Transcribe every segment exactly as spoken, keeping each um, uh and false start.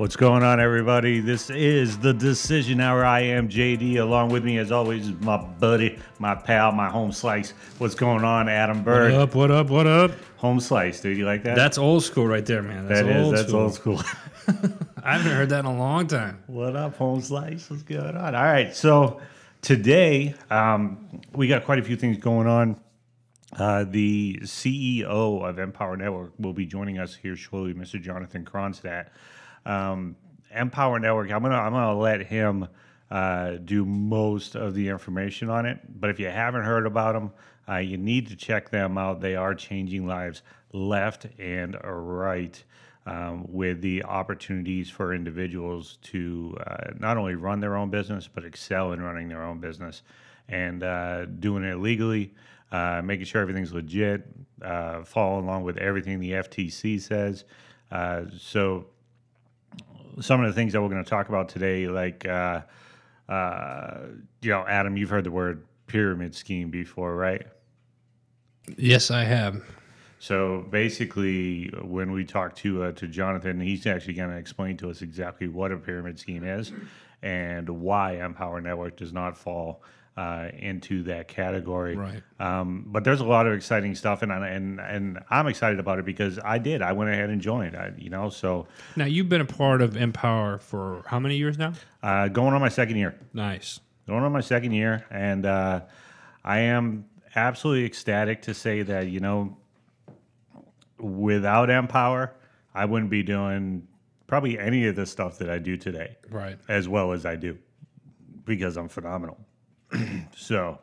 What's going on, everybody? This is The Decision Hour. I am J D. Along with me, as always, my buddy, my pal, my home slice. What's going on, Adam Bird? What up, what up, what up? Home slice, dude. You like that? That's old school right there, man. That's that is. Old that's school. old school. I haven't heard that in a long time. What up, home slice? What's going on? All right. So today, um, we got quite a few things going on. Uh, the C E O of Empower Network will be joining us here shortly, Mister Jonathan Cronstedt. Um, Empower Network, I'm gonna I'm gonna let him uh, do most of the information on it. But if you haven't heard about them, uh, you need to check them out. They are changing lives left and right um, with the opportunities for individuals to uh, not only run their own business but excel in running their own business and uh, doing it legally, uh, making sure everything's legit, uh, following along with everything the F T C says. Uh, so. Some of the things that we're going to talk about today, like, uh, uh, you know, Adam, you've heard the word pyramid scheme before, right? Yes, I have. So basically, when we talk to uh, to Jonathan, he's actually going to explain to us exactly what a pyramid scheme is and why Empower Network does not fall uh, into that category. Right. Um, but there's a lot of exciting stuff, and and and I'm excited about it because I did. I went ahead and joined. I, you know, so now you've been a part of Empower for how many years now? Uh, going on my second year. Nice. Going on my second year, and uh, I am absolutely ecstatic to say that, you know, without Empower, I wouldn't be doing probably any of the stuff that I do today, right? As well as I do, because I'm phenomenal. So,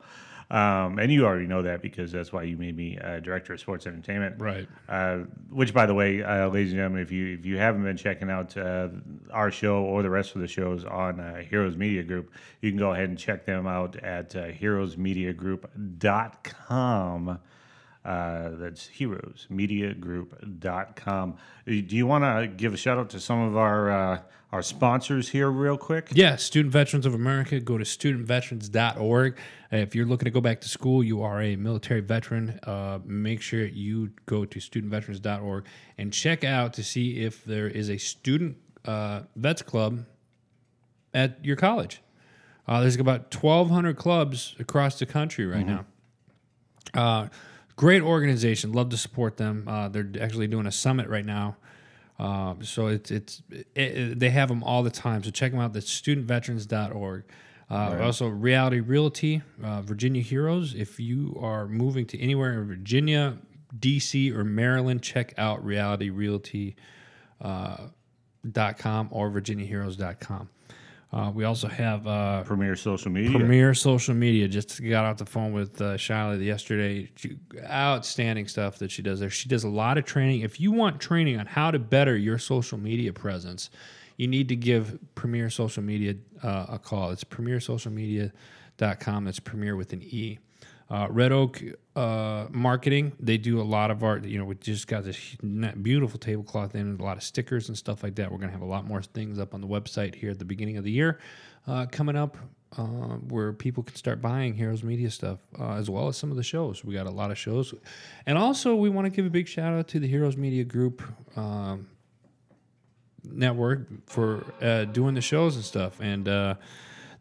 um, and you already know that because that's why you made me uh, director of sports entertainment, right? Uh, which, by the way, uh, ladies and gentlemen, if you if you haven't been checking out uh, our show or the rest of the shows on uh, Heroes Media Group, you can go ahead and check them out at uh, heroes media group dot com. Uh, that's heroes media group dot com. Do you want to give a shout out to some of our uh, our sponsors here real quick? Yeah, Student Veterans of America. Go to student veterans dot org. If you're looking to go back to school, you are a military veteran, uh, make sure you go to student veterans dot org and check out to see if there is a student uh, vets club at your college. Uh, there's about twelve hundred clubs across the country right mm-hmm. now. Uh Great organization. Love to support them. Uh, they're actually doing a summit right now. Uh, so it's it's it, it, they have them all the time. So check them out. That's student veterans dot org. Uh, right. Also, Reality Realty, uh, Virginia Heroes. If you are moving to anywhere in Virginia, D C, or Maryland, check out reality realty dot com uh, or virginia heroes dot com. Uh, we also have uh, Premier Social Media. Premier Social Media. Just got off the phone with uh, Shiloh yesterday. She, outstanding stuff that she does there. She does a lot of training. If you want training on how to better your social media presence, you need to give Premier Social Media uh, a call. It's premier social media dot com. That's Premier with an E. Uh, Red Oak uh, Marketing. They do a lot of art. You know, we just got this beautiful tablecloth in and a lot of stickers and stuff like that. We're going to have a lot more things up on the website here at the beginning of the year uh, coming up uh, where people can start buying Heroes Media stuff uh, as well as some of the shows. We got a lot of shows. And also, we want to give a big shout out to the Heroes Media Group um, network for uh, doing the shows and stuff. And, uh,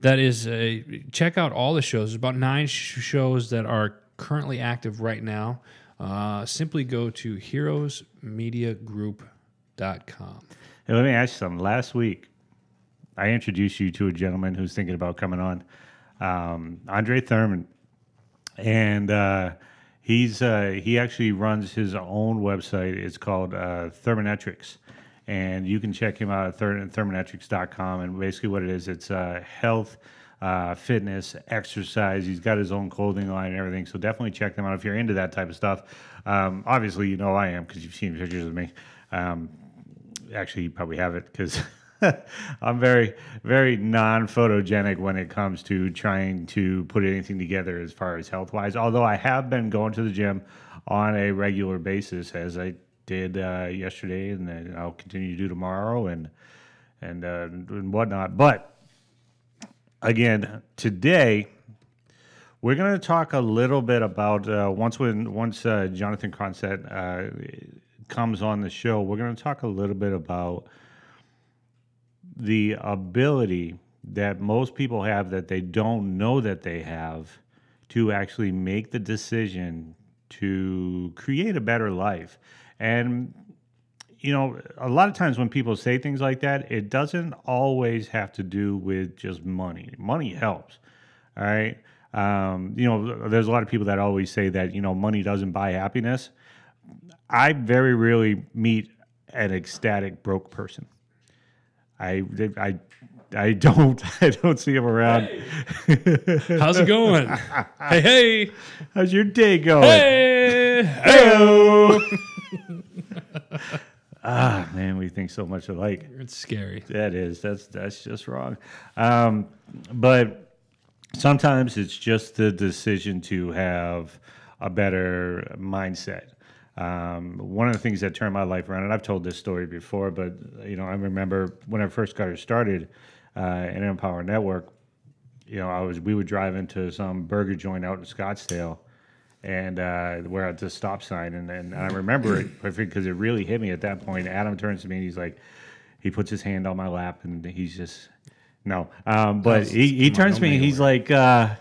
That is, a, check out all the shows. There's about nine sh- shows that are currently active right now. Uh, simply go to heroes media group dot com. Hey, let me ask you something. Last week, I introduced you to a gentleman who's thinking about coming on, um, Andre Thurman. And uh, he's uh, he actually runs his own website. It's called uh, Thurmanetrics. And you can check him out at thurmanetrics dot com. And basically what it is, it's uh, health, uh, fitness, exercise. He's got his own clothing line and everything. So definitely check them out if you're into that type of stuff. Um, obviously, you know I am because you've seen pictures of me. Um, actually, you probably have it because I'm very, very non-photogenic when it comes to trying to put anything together as far as health-wise. Although I have been going to the gym on a regular basis as I did uh, yesterday, and then I'll continue to do tomorrow and and uh, and whatnot. But again, today we're going to talk a little bit about uh, once when once uh, Jonathan Cronstedt uh comes on the show, we're going to talk a little bit about the ability that most people have that they don't know that they have to actually make the decision to create a better life. And, you know, a lot of times when people say things like that, it doesn't always have to do with just money. Money helps, all right? Um, you know, there's a lot of people that always say that, you know, money doesn't buy happiness. I very rarely meet an ecstatic broke person. I, I, I don't, I don't see him around. Hey. How's it going? Hey, hey. How's your day going? Hey. Hey-o. Ah, man, we think so much alike. It's scary. That is. That's, that's just wrong. Um, but sometimes it's just the decision to have a better mindset. Um, one of the things that turned my life around, and I've told this story before, but, you know, I remember when I first got started uh, in Empower Network, you know, I was we would drive into some burger joint out in Scottsdale, and uh, we're at the stop sign, and, and I remember it because it really hit me at that point. Adam turns to me, and he's like, he puts his hand on my lap, and he's just, no. Um, but That's, he, he turns to me, and he's like... Uh,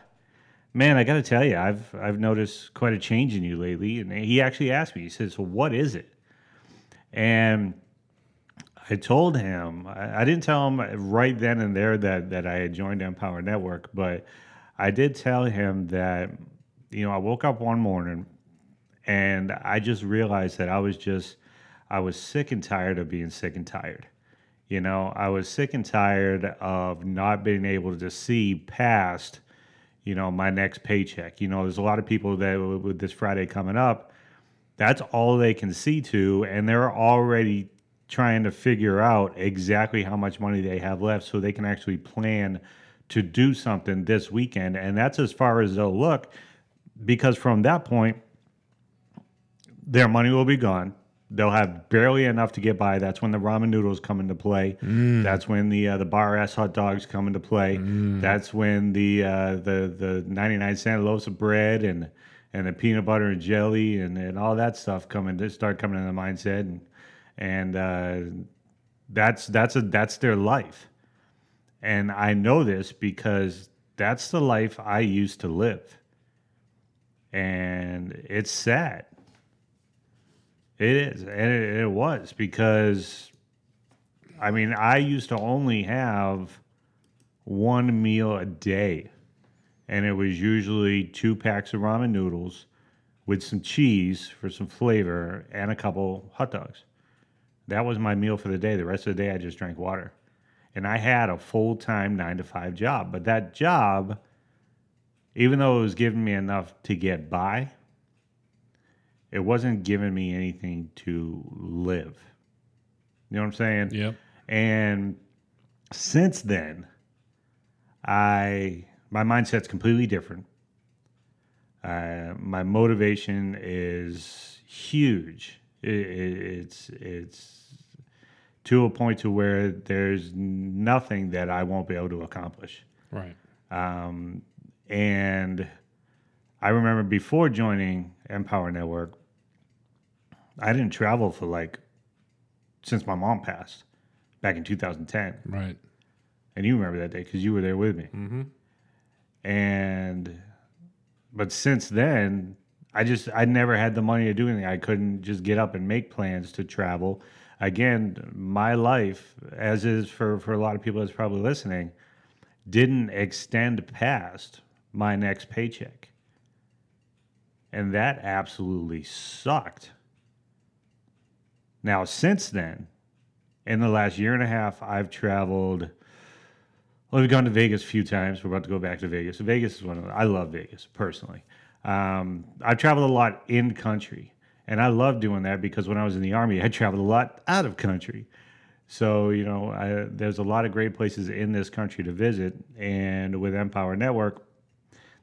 Man, I got to tell you, I've I've noticed quite a change in you lately. And he actually asked me, he says, well, what is it? And I told him, I, I didn't tell him right then and there that, that I had joined Empower Network, but I did tell him that, you know, I woke up one morning and I just realized that I was just, I was sick and tired of being sick and tired. You know, I was sick and tired of not being able to see past you know, my next paycheck. You know, there's a lot of people that with this Friday coming up, that's all they can see to, and they're already trying to figure out exactly how much money they have left so they can actually plan to do something this weekend. And that's as far as they'll look, because from that point, their money will be gone. They'll have barely enough to get by. That's when the ramen noodles come into play. Mm. That's when the uh, the bar ass hot dogs come into play. Mm. That's when the uh, the the ninety-nine cent loaves of bread and and the peanut butter and jelly and, and all that stuff come in, start coming into the mindset, and and uh, that's that's a that's their life. And I know this because that's the life I used to live, and it's sad. It is, and it, it was, because, I mean, I used to only have one meal a day, and it was usually two packs of ramen noodles with some cheese for some flavor and a couple hot dogs. That was my meal for the day. The rest of the day, I just drank water. And I had a full-time nine to five job, but that job, even though it was giving me enough to get by, it wasn't giving me anything to live. You know what I'm saying? Yep. And since then, I my mindset's completely different. Uh, my motivation is huge. It, it, it's it's to a point to where there's nothing that I won't be able to accomplish. Right. Um, and I remember before joining Empower Network, I didn't travel for like, since my mom passed back in two thousand ten. Right. And you remember that day because you were there with me. Mm-hmm. And, but since then, I just, I never had the money to do anything. I couldn't just get up and make plans to travel. Again, my life, as is for, for a lot of people that's probably listening, didn't extend past my next paycheck. And that absolutely sucked. Now, since then, in the last year and a half, I've traveled. Well, we've gone to Vegas a few times. We're about to go back to Vegas. Vegas is one of the, I love Vegas, personally. Um, I've traveled a lot in country, and I love doing that because when I was in the Army, I traveled a lot out of country. So, you know, I, there's a lot of great places in this country to visit, and with Empower Network,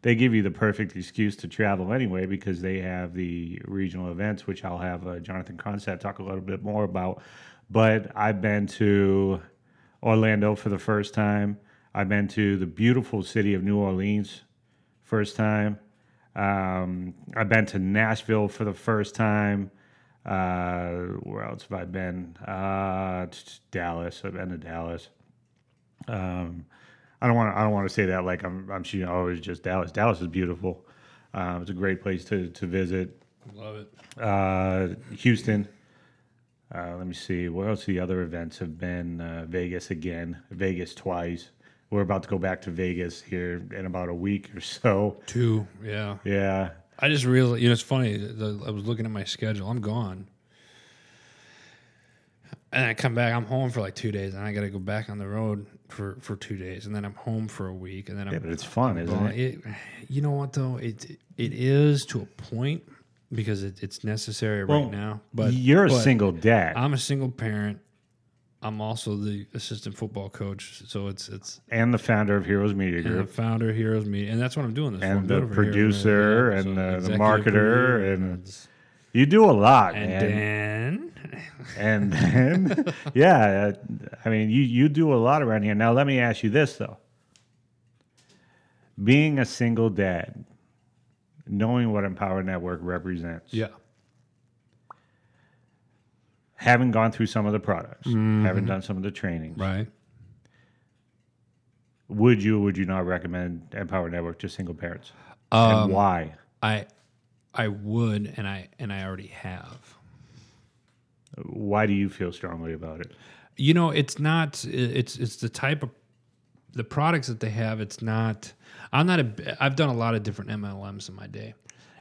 they give you the perfect excuse to travel anyway because they have the regional events, which I'll have uh, Jonathan Cronstedt talk a little bit more about. But I've been to Orlando for the first time. I've been to the beautiful city of New Orleans first time. Um, I've been to Nashville for the first time. Uh, where else have I been? Uh, Dallas. I've been to Dallas. Um, I don't want to. I don't want to say that like I'm. I'm shooting always just Dallas. Dallas is beautiful. Uh, it's a great place to to visit. Love it. Uh, Houston. Uh, let me see. What else? The other events have been uh, Vegas again. Vegas twice. We're about to go back to Vegas here in about a week or so. Two. Yeah. Yeah. I just realized. You know, it's funny. The, I was looking at my schedule. I'm gone. And I come back, I'm home for like two days, and I got to go back on the road for, for two days, and then I'm home for a week, and then I'm yeah, but it's fun, I'm isn't it? it? You know what though, it it is to a point because it, it's necessary well, right now. But you're but a single dad. I'm a single parent. I'm also the assistant football coach, so it's it's and the founder of Heroes Media Group, and the founder of Heroes Media, and that's what I'm doing this. And for. the producer, and, and so the, the marketer, and, and you do a lot, and man. Dan, and then, yeah, I mean, you, you do a lot around here. Now, let me ask you this, though. Being a single dad, knowing what Empower Network represents. Yeah. Having gone through some of the products, mm-hmm. having done some of the trainings. Right. Would you or would you not recommend Empower Network to single parents? Um, and why? I I would, and I and I already have. Why do you feel strongly about it? You know, it's not, it's it's the type of, the products that they have, it's not, I'm not, a, I've done a lot of different M L Ms in my day.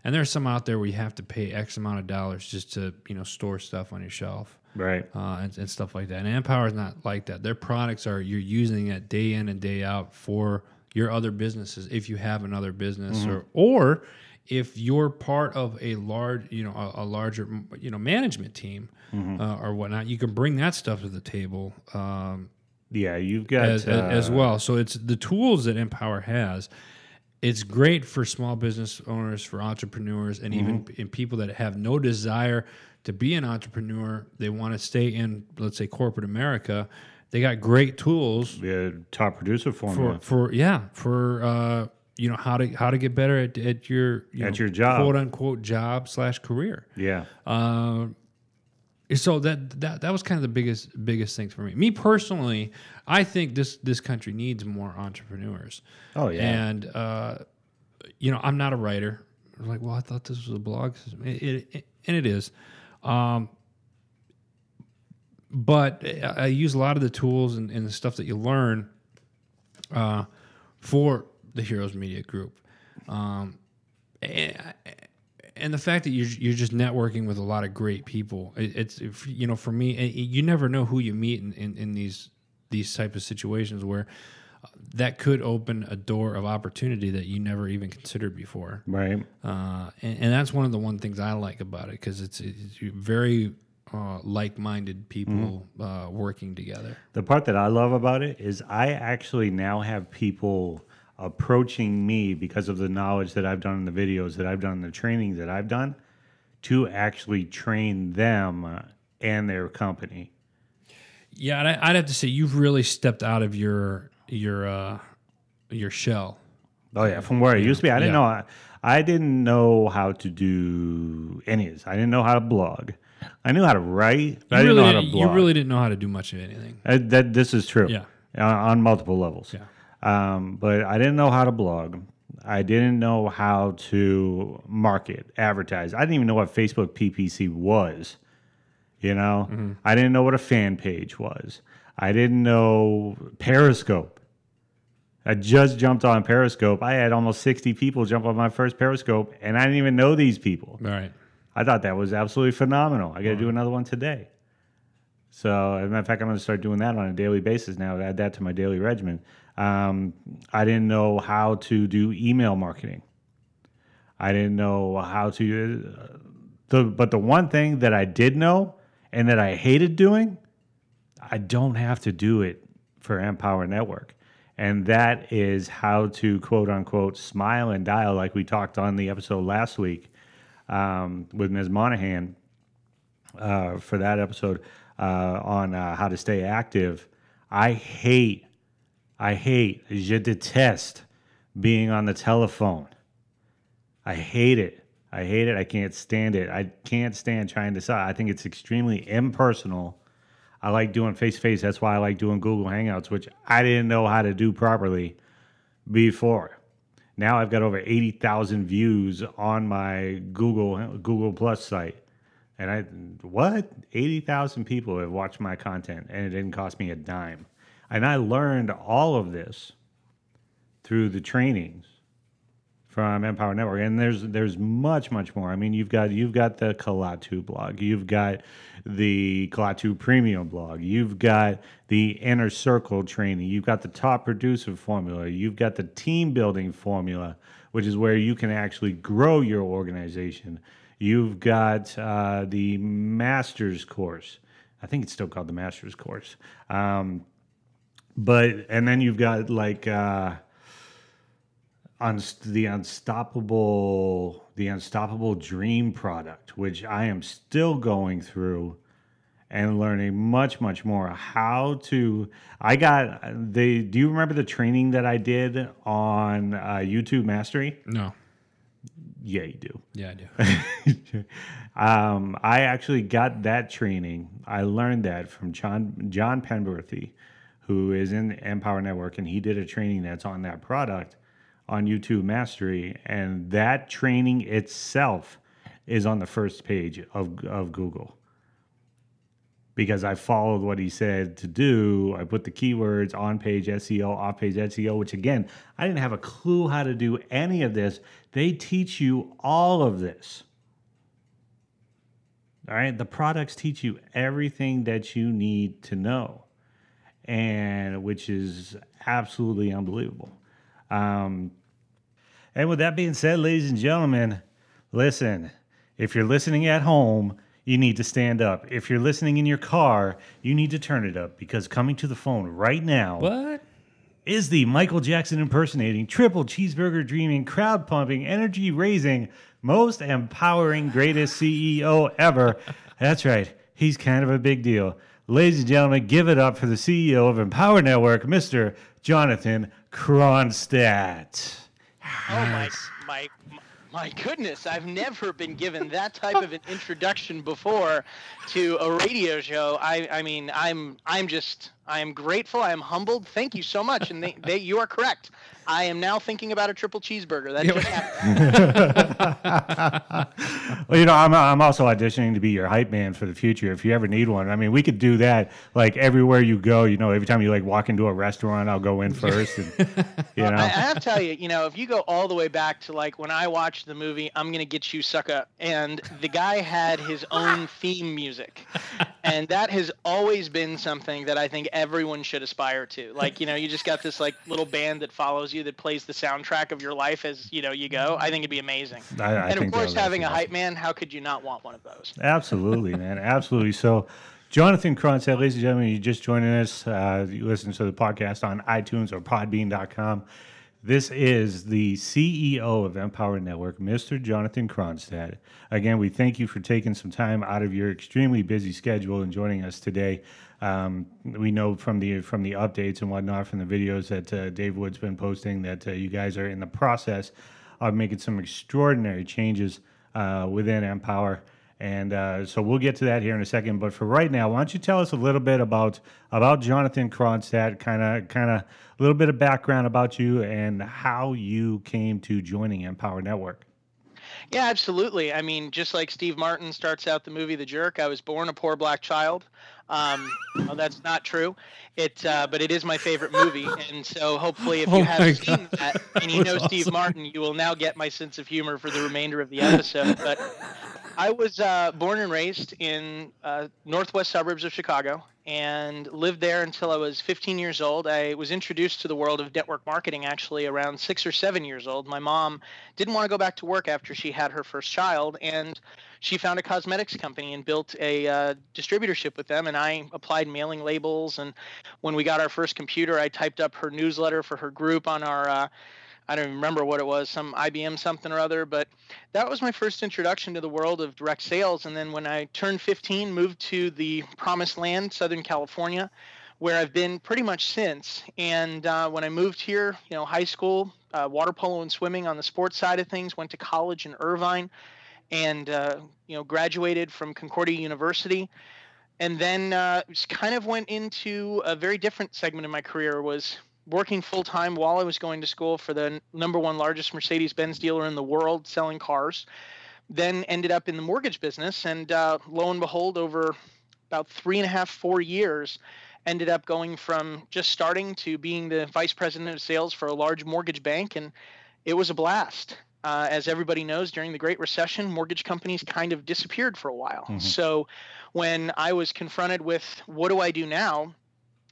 And there's some out there where you have to pay X amount of dollars just to, you know, store stuff on your shelf. Right. Uh, and, and stuff like that. And Empower is not like that. Their products are, you're using it day in and day out for your other businesses, if you have another business mm-hmm. or, or if you're part of a large, you know, a, a larger, you know, management team mm-hmm. uh, or whatnot, you can bring that stuff to the table. Um, yeah, you've got as, uh, as well. So it's the tools that Empower has. It's great for small business owners, for entrepreneurs, and mm-hmm. even in people that have no desire to be an entrepreneur. They want to stay in, let's say, corporate America. They got great tools. Yeah, top producer formula for, for yeah for. Uh, You know how to how to get better at at your you at know, your job, quote unquote job slash career. Yeah. Uh, so that that that was kind of the biggest biggest thing for me. Me personally, I think this this country needs more entrepreneurs. Oh yeah. And uh, you know, I'm not a writer. I'm like, well, I thought this was a blog, it, it, it, and it is. Um, but I, I use a lot of the tools and, and the stuff that you learn uh, for. The Heroes Media Group, um, and, and the fact that you're you're just networking with a lot of great people. It, it's if, you know for me, it, you never know who you meet in, in, in these these type of situations where that could open a door of opportunity that you never even considered before. Right, uh, and, and that's one of the one things I like about it because it's, it's very uh, like-minded people mm-hmm. uh, working together. The part that I love about it is I actually now have people approaching me because of the knowledge that I've done in the videos that I've done in the trainings that I've done to actually train them and their company. Yeah, I'd have to say you've really stepped out of your your uh, your shell. Oh yeah, from where I yeah. used to be. I didn't yeah. know I, I didn't know how to do any of this. I didn't know how to blog. I knew how to write, but you I didn't really know how to blog. You really didn't know how to do much of anything. I, that this is true. Yeah, on, on multiple levels. Yeah. Um, but I didn't know how to blog. I didn't know how to market, advertise. I didn't even know what Facebook P P C was. You know, mm-hmm. I didn't know what a fan page was. I didn't know Periscope. I just jumped on Periscope. I had almost sixty people jump on my first Periscope, and I didn't even know these people. Right. I thought that was absolutely phenomenal. I got to mm-hmm. do another one today. So, as a matter of fact, I'm going to start doing that on a daily basis now. Add that to my daily regimen. Um, I didn't know how to do email marketing. I didn't know how to, uh, the, but the one thing that I did know and that I hated doing, I don't have to do it for Empower Network. And that is how to quote unquote smile and dial like we talked on the episode last week um, with Miz Monahan uh, for that episode uh, on uh, how to stay active. I hate I hate, je deteste being on the telephone. I hate it. I hate it. I can't stand it. I can't stand trying to sell. I think it's extremely impersonal. I like doing face-to-face. That's why I like doing Google Hangouts, which I didn't know how to do properly before. Now I've got over eighty thousand views on my Google Google Plus site. And I, what? eighty thousand people have watched my content, and it didn't cost me a dime. And I learned all of this through the trainings from Empower Network. And there's there's much, much more. I mean, you've got you've got the Kalatu blog. You've got the Kalatu Premium blog. You've got the Inner Circle training. You've got the Top Producer formula. You've got the Team Building formula, which is where you can actually grow your organization. You've got uh, the master's course. I think it's still called the master's course. Um, but and then you've got like uh, un- the unstoppable, the unstoppable dream product, which I am still going through and learning much, much more how to. I got the. Do you remember the training that I did on uh, YouTube Mastery? No. Yeah, you do. Yeah, I do. um, I actually got that training. I learned that from John John Penworthy, who is in Empower Network, and he did a training that's on that product on YouTube Mastery, and that training itself is on the first page of of Google. Because I followed what he said to do. I put the keywords on page S E O, off page S E O, which again, I didn't have a clue how to do any of this. They teach you all of this. All right. The products teach you everything that you need to know, and which is absolutely unbelievable. Um, and with that being said, ladies and gentlemen, listen, if you're listening at home, you need to stand up. If you're listening in your car, you need to turn it up, because coming to the phone right now what? is the Michael Jackson impersonating, triple cheeseburger dreaming, crowd pumping, energy raising, most empowering, greatest C E O ever. That's right. He's kind of a big deal. Ladies and gentlemen, give it up for the C E O of Empower Network, Mister Jonathan Cronstedt. Oh, my... my, my. My goodness, I've never been given that type of an introduction before to a radio show. I, I mean, I'm I'm just, I am grateful. I am humbled. Thank you so much. And they, they, you are correct. I am now thinking about a triple cheeseburger. That just happened. Well, you know, I'm I'm also auditioning to be your hype man for the future if you ever need one. I mean, we could do that like everywhere you go. You know, every time you like walk into a restaurant, I'll go in first. And, you know, well, I, I have to tell you, you know, if you go all the way back to like when I watched the movie I'm Gonna Get You, Sucka, and the guy had his own theme music, and that has always been something that I think everyone should aspire to. Like, you know, you just got this like little band that follows you that plays the soundtrack of your life as you know you go. I think it'd be amazing. I, I and of course, having a awesome. hype man, how could you not want one of those? Absolutely, man, absolutely. So, Jonathan Cronstedt, ladies and gentlemen, you just joining us. Uh, you listen to the podcast on iTunes or Podbean dot com. This is the C E O of Empower Network, Mister Jonathan Cronstedt. Again, we thank you for taking some time out of your extremely busy schedule and joining us today. Um, we know from the from the updates and whatnot, from the videos that uh, Dave Wood's been posting, that uh, you guys are in the process of making some extraordinary changes uh, within Empower. And uh, so we'll get to that here in a second. But for right now, why don't you tell us a little bit about about Jonathan Cronstedt, kind of kind of a little bit of background about you and how you came to joining Empower Network. Yeah, absolutely. I mean, just like Steve Martin starts out the movie The Jerk, I was born a poor black child. Um, well, that's not true. It, uh, but it is my favorite movie, and so hopefully, if you oh have seen God. that and you that know awesome. Steve Martin, you will now get my sense of humor for the remainder of the episode. But I was uh, born and raised in uh, northwest suburbs of Chicago, and lived there until I was fifteen years old. I was introduced to the world of network marketing actually around six or seven years old. My mom didn't want to go back to work after she had her first child, and she found a cosmetics company and built a uh, distributorship with them, and I applied mailing labels, and when we got our first computer, I typed up her newsletter for her group on our uh, I don't remember what it was, some I B M something or other, but that was my first introduction to the world of direct sales. And then when I turned fifteen, moved to the promised land, Southern California, where I've been pretty much since. And uh, when I moved here, you know, high school, uh, water polo and swimming on the sports side of things, went to college in Irvine, and, uh, you know, graduated from Concordia University. And then uh, just kind of went into a very different segment of my career, was working full-time while I was going to school for the n- number one largest Mercedes-Benz dealer in the world, selling cars. Then ended up in the mortgage business, and uh, lo and behold, over about three and a half, four years, ended up going from just starting to being the vice president of sales for a large mortgage bank, and it was a blast. Uh, as everybody knows, during the Great Recession, mortgage companies kind of disappeared for a while. Mm-hmm. So when I was confronted with what do I do now,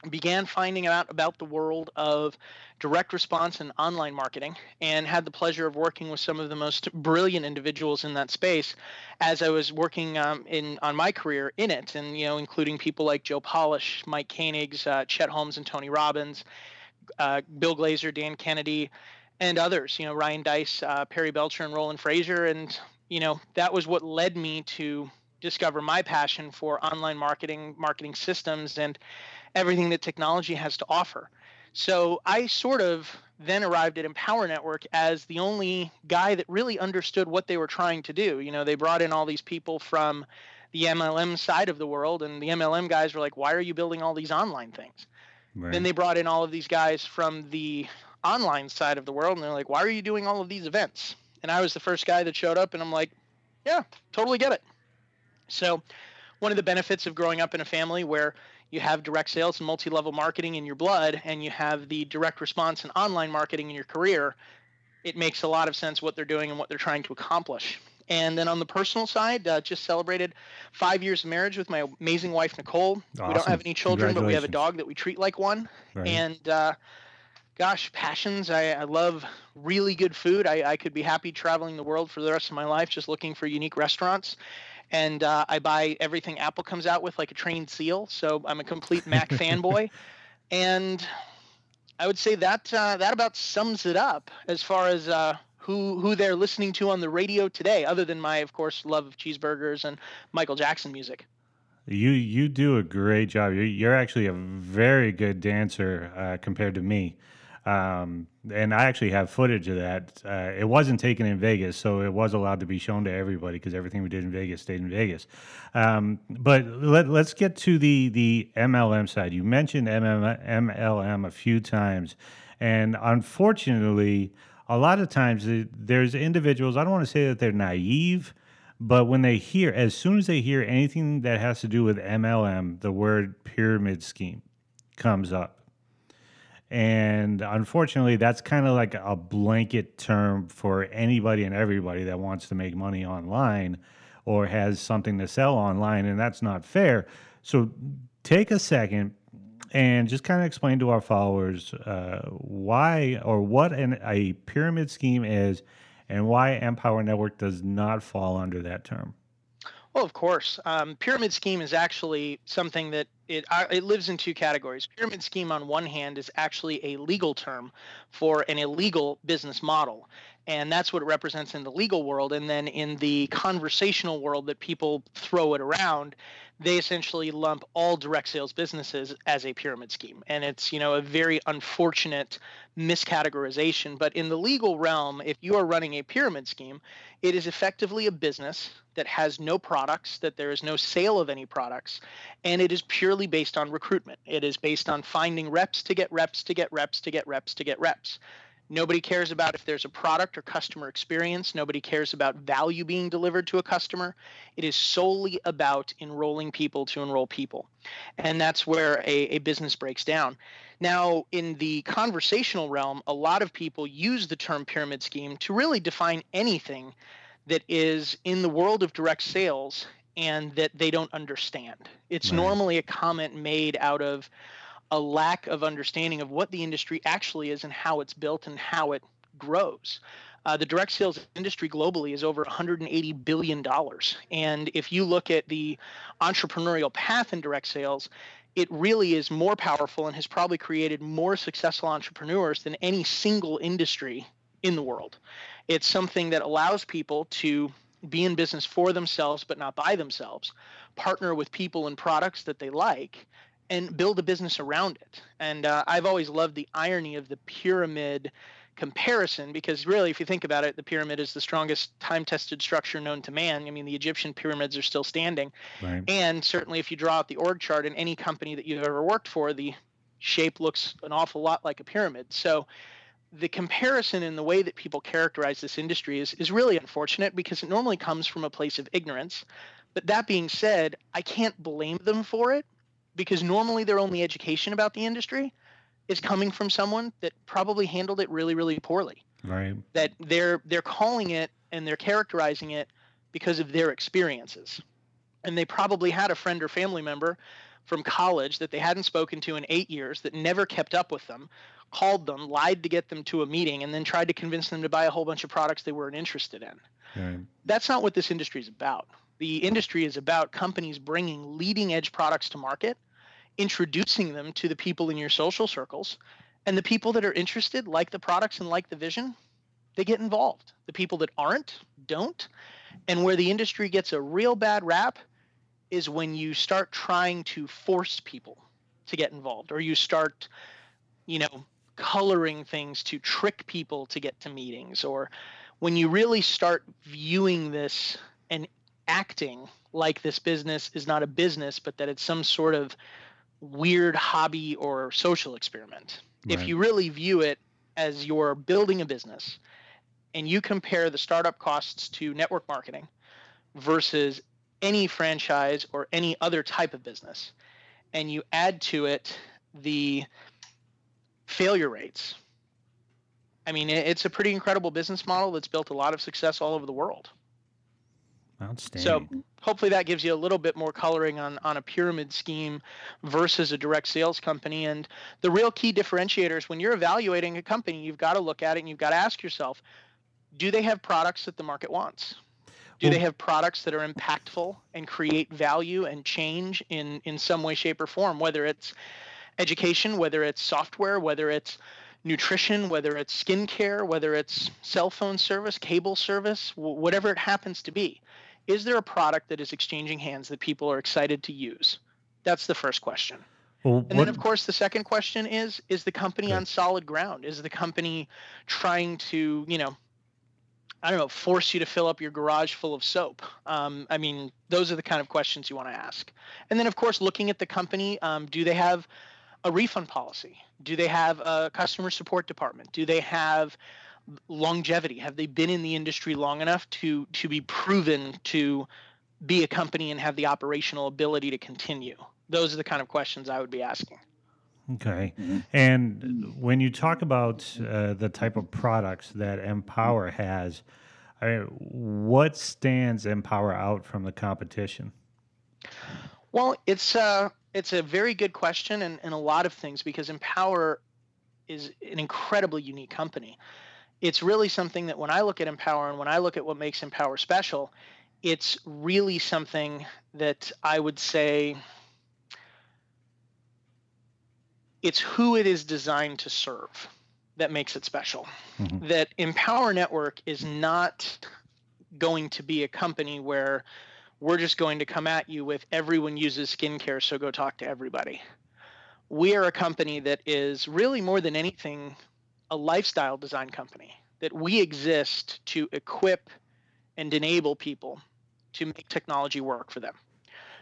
I began finding out about the world of direct response and online marketing, and had the pleasure of working with some of the most brilliant individuals in that space as I was working um, in on my career in it, and you know, including people like Joe Polish, Mike Koenigs, uh, Chet Holmes and Tony Robbins, uh, Bill Glazer, Dan Kennedy, and others, you know, Ryan Dice, uh, Perry Belcher, and Roland Fraser. And, you know, that was what led me to discover my passion for online marketing, marketing systems, and everything that technology has to offer. So I sort of then arrived at Empower Network as the only guy that really understood what they were trying to do. You know, they brought in all these people from the M L M side of the world, and the M L M guys were like, why are you building all these online things? Right. Then they brought in all of these guys from the online side of the world, and they're like, why are you doing all of these events? And I was the first guy that showed up, and I'm like, yeah, totally get it. So one of the benefits of growing up in a family where you have direct sales and multi-level marketing in your blood, and you have the direct response and online marketing in your career, it makes a lot of sense what they're doing and what they're trying to accomplish. And then on the personal side, uh, just celebrated five years of marriage with my amazing wife, Nicole. Awesome. We don't have any children, but we have a dog that we treat like one. Right. And uh, gosh, passions. I, I love really good food. I, I could be happy traveling the world for the rest of my life just looking for unique restaurants. And uh, I buy everything Apple comes out with like a trained seal. So I'm a complete Mac fanboy. And I would say that uh, that about sums it up as far as uh, who who they're listening to on the radio today, other than my, of course, love of cheeseburgers and Michael Jackson music. You you do a great job. You're, you're actually a very good dancer uh, compared to me. Um, and I actually have footage of that. Uh, it wasn't taken in Vegas, so it was allowed to be shown to everybody because everything we did in Vegas stayed in Vegas. Um, but let, let's get to the, the M L M side. You mentioned M L M a few times, and unfortunately, a lot of times there's individuals, I don't want to say that they're naive, but when they hear, as soon as they hear anything that has to do with M L M, the word pyramid scheme comes up. And unfortunately, that's kind of like a blanket term for anybody and everybody that wants to make money online or has something to sell online, and that's not fair. So take a second and just kind of explain to our followers uh, why or what an, a pyramid scheme is and why Empower Network does not fall under that term. Well, of course. Um, pyramid scheme is actually something that it it lives in two categories. Pyramid scheme, on one hand, is actually a legal term for an illegal business model. And that's what it represents in the legal world. And then in the conversational world that people throw it around, they essentially lump all direct sales businesses as a pyramid scheme. And it's, you know, a very unfortunate miscategorization. But in the legal realm, if you are running a pyramid scheme, it is effectively a business that has no products, that there is no sale of any products, and it is purely based on recruitment. It is based on finding reps to get reps to get reps to get reps to get reps. Nobody cares about if there's a product or customer experience. Nobody cares about value being delivered to a customer. It is solely about enrolling people to enroll people. And that's where a, a business breaks down. Now, in the conversational realm, a lot of people use the term pyramid scheme to really define anything that is in the world of direct sales and that they don't understand. It's Right. normally a comment made out of a lack of understanding of what the industry actually is and how it's built and how it grows. Uh, the direct sales industry globally is over one hundred eighty billion dollars. And if you look at the entrepreneurial path in direct sales, it really is more powerful and has probably created more successful entrepreneurs than any single industry in the world. It's something that allows people to be in business for themselves but not by themselves, partner with people and products that they like, and build a business around it. And uh, I've always loved the irony of the pyramid comparison, because really, if you think about it, the pyramid is the strongest time-tested structure known to man. I mean, the Egyptian pyramids are still standing. Right. And certainly if you draw out the org chart in any company that you've ever worked for, the shape looks an awful lot like a pyramid. So the comparison in the way that people characterize this industry is, is really unfortunate, because it normally comes from a place of ignorance. But that being said, I can't blame them for it, because normally their only education about the industry is coming from someone that probably handled it really, really poorly. Right. That they're they're calling it and they're characterizing it because of their experiences. And they probably had a friend or family member from college that they hadn't spoken to in eight years that never kept up with them, called them, lied to get them to a meeting, and then tried to convince them to buy a whole bunch of products they weren't interested in. Right. That's not what this industry is about. The industry is about companies bringing leading edge products to market, introducing them to the people in your social circles, and the people that are interested, like the products and like the vision, they get involved. The people that aren't, don't. And where the industry gets a real bad rap is when you start trying to force people to get involved, or you start, you know, coloring things to trick people to get to meetings, or when you really start viewing this and acting like this business is not a business, but that it's some sort of weird hobby or social experiment. Right. If you really view it as you're building a business and you compare the startup costs to network marketing versus any franchise or any other type of business, and you add to it the failure rates, I mean, it's a pretty incredible business model that's built a lot of success all over the world. So hopefully that gives you a little bit more coloring on, on a pyramid scheme versus a direct sales company. And the real key differentiators, when you're evaluating a company, you've got to look at it and you've got to ask yourself, do they have products that the market wants? Do well, they have products that are impactful and create value and change in, in some way, shape, or form, whether it's education, whether it's software, whether it's nutrition, whether it's skincare, whether it's cell phone service, cable service, w- whatever it happens to be? Is there a product that is exchanging hands that people are excited to use? That's the first question. Well, and what, then, of course, the second question is, is the company okay. on solid ground? Is the company trying to, you know, I don't know, force you to fill up your garage full of soap? Um, I mean, those are the kind of questions you want to ask. And then, of course, looking at the company, um, do they have a refund policy? Do they have a customer support department? Do they have longevity? Have they been in the industry long enough to to be proven to be a company and have the operational ability to continue? Those are the kind of questions I would be asking. Okay. And when you talk about uh, the type of products that Empower has, I mean, what stands Empower out from the competition? Well, it's, uh, it's a very good question, and, and a lot of things, because Empower is an incredibly unique company. It's really something that when I look at Empower and when I look at what makes Empower special, it's really something that I would say it's who it is designed to serve that makes it special. Mm-hmm. That Empower Network is not going to be a company where we're just going to come at you with everyone uses skincare, so go talk to everybody. We are a company that is really more than anything a lifestyle design company, that we exist to equip and enable people to make technology work for them.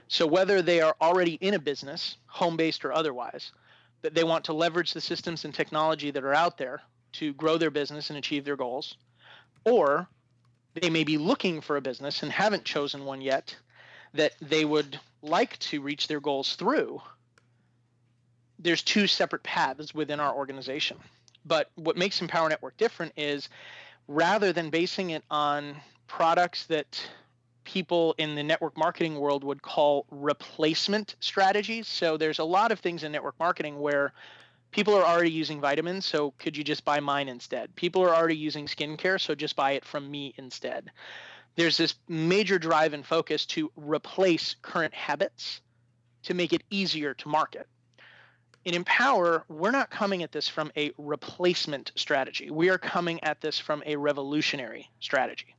So whether they are already in a business, home-based or otherwise, that they want to leverage the systems and technology that are out there to grow their business and achieve their goals, or they may be looking for a business and haven't chosen one yet that they would like to reach their goals through, there's two separate paths within our organization. But what makes Empower Network different is, rather than basing it on products that people in the network marketing world would call replacement strategies. So there's a lot of things in network marketing where people are already using vitamins, so could you just buy mine instead? People are already using skincare, so just buy it from me instead. There's this major drive and focus to replace current habits to make it easier to market. In Empower, we're not coming at this from a replacement strategy. We are coming at this from a revolutionary strategy,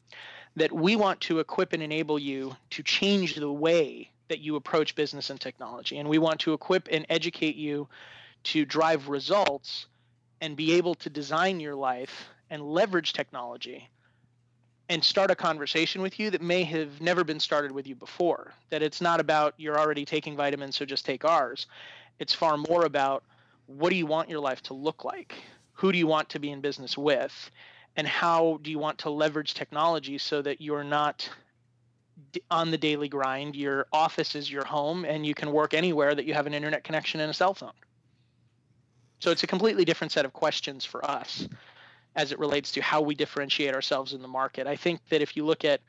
that we want to equip and enable you to change the way that you approach business and technology. And we want to equip and educate you to drive results and be able to design your life and leverage technology and start a conversation with you that may have never been started with you before. That it's not about you're already taking vitamins, so just take ours. It's far more about what do you want your life to look like? Who do you want to be in business with? And how do you want to leverage technology so that you're not on the daily grind? Your office is your home, and you can work anywhere that you have an internet connection and a cell phone. So it's a completely different set of questions for us as it relates to how we differentiate ourselves in the market. I think that if you look at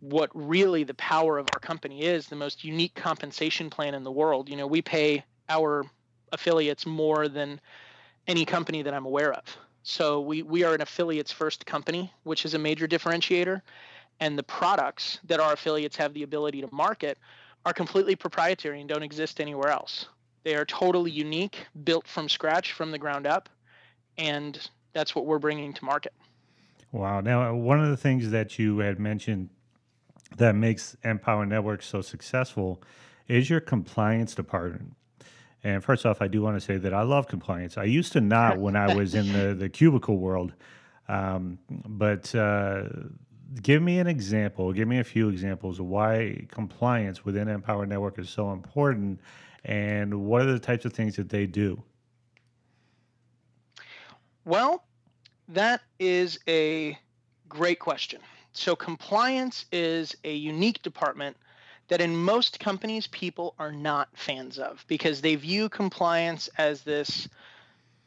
what really the power of our company is, the most unique compensation plan in the world, you know, we pay our affiliates more than any company that I'm aware of. So we, we are an affiliates first company, which is a major differentiator. And the products that our affiliates have the ability to market are completely proprietary and don't exist anywhere else. They are totally unique, built from scratch, from the ground up, and that's what we're bringing to market. Wow. Now, one of the things that you had mentioned that makes Empower Network so successful is your compliance department. And first off, I do want to say that I love compliance. I used to not when I was in the, the cubicle world, um, but uh, give me an example. Give me a few examples of why compliance within Empower Network is so important. And what are the types of things that they do? Well, that is a great question. So compliance is a unique department that in most companies people are not fans of because they view compliance as this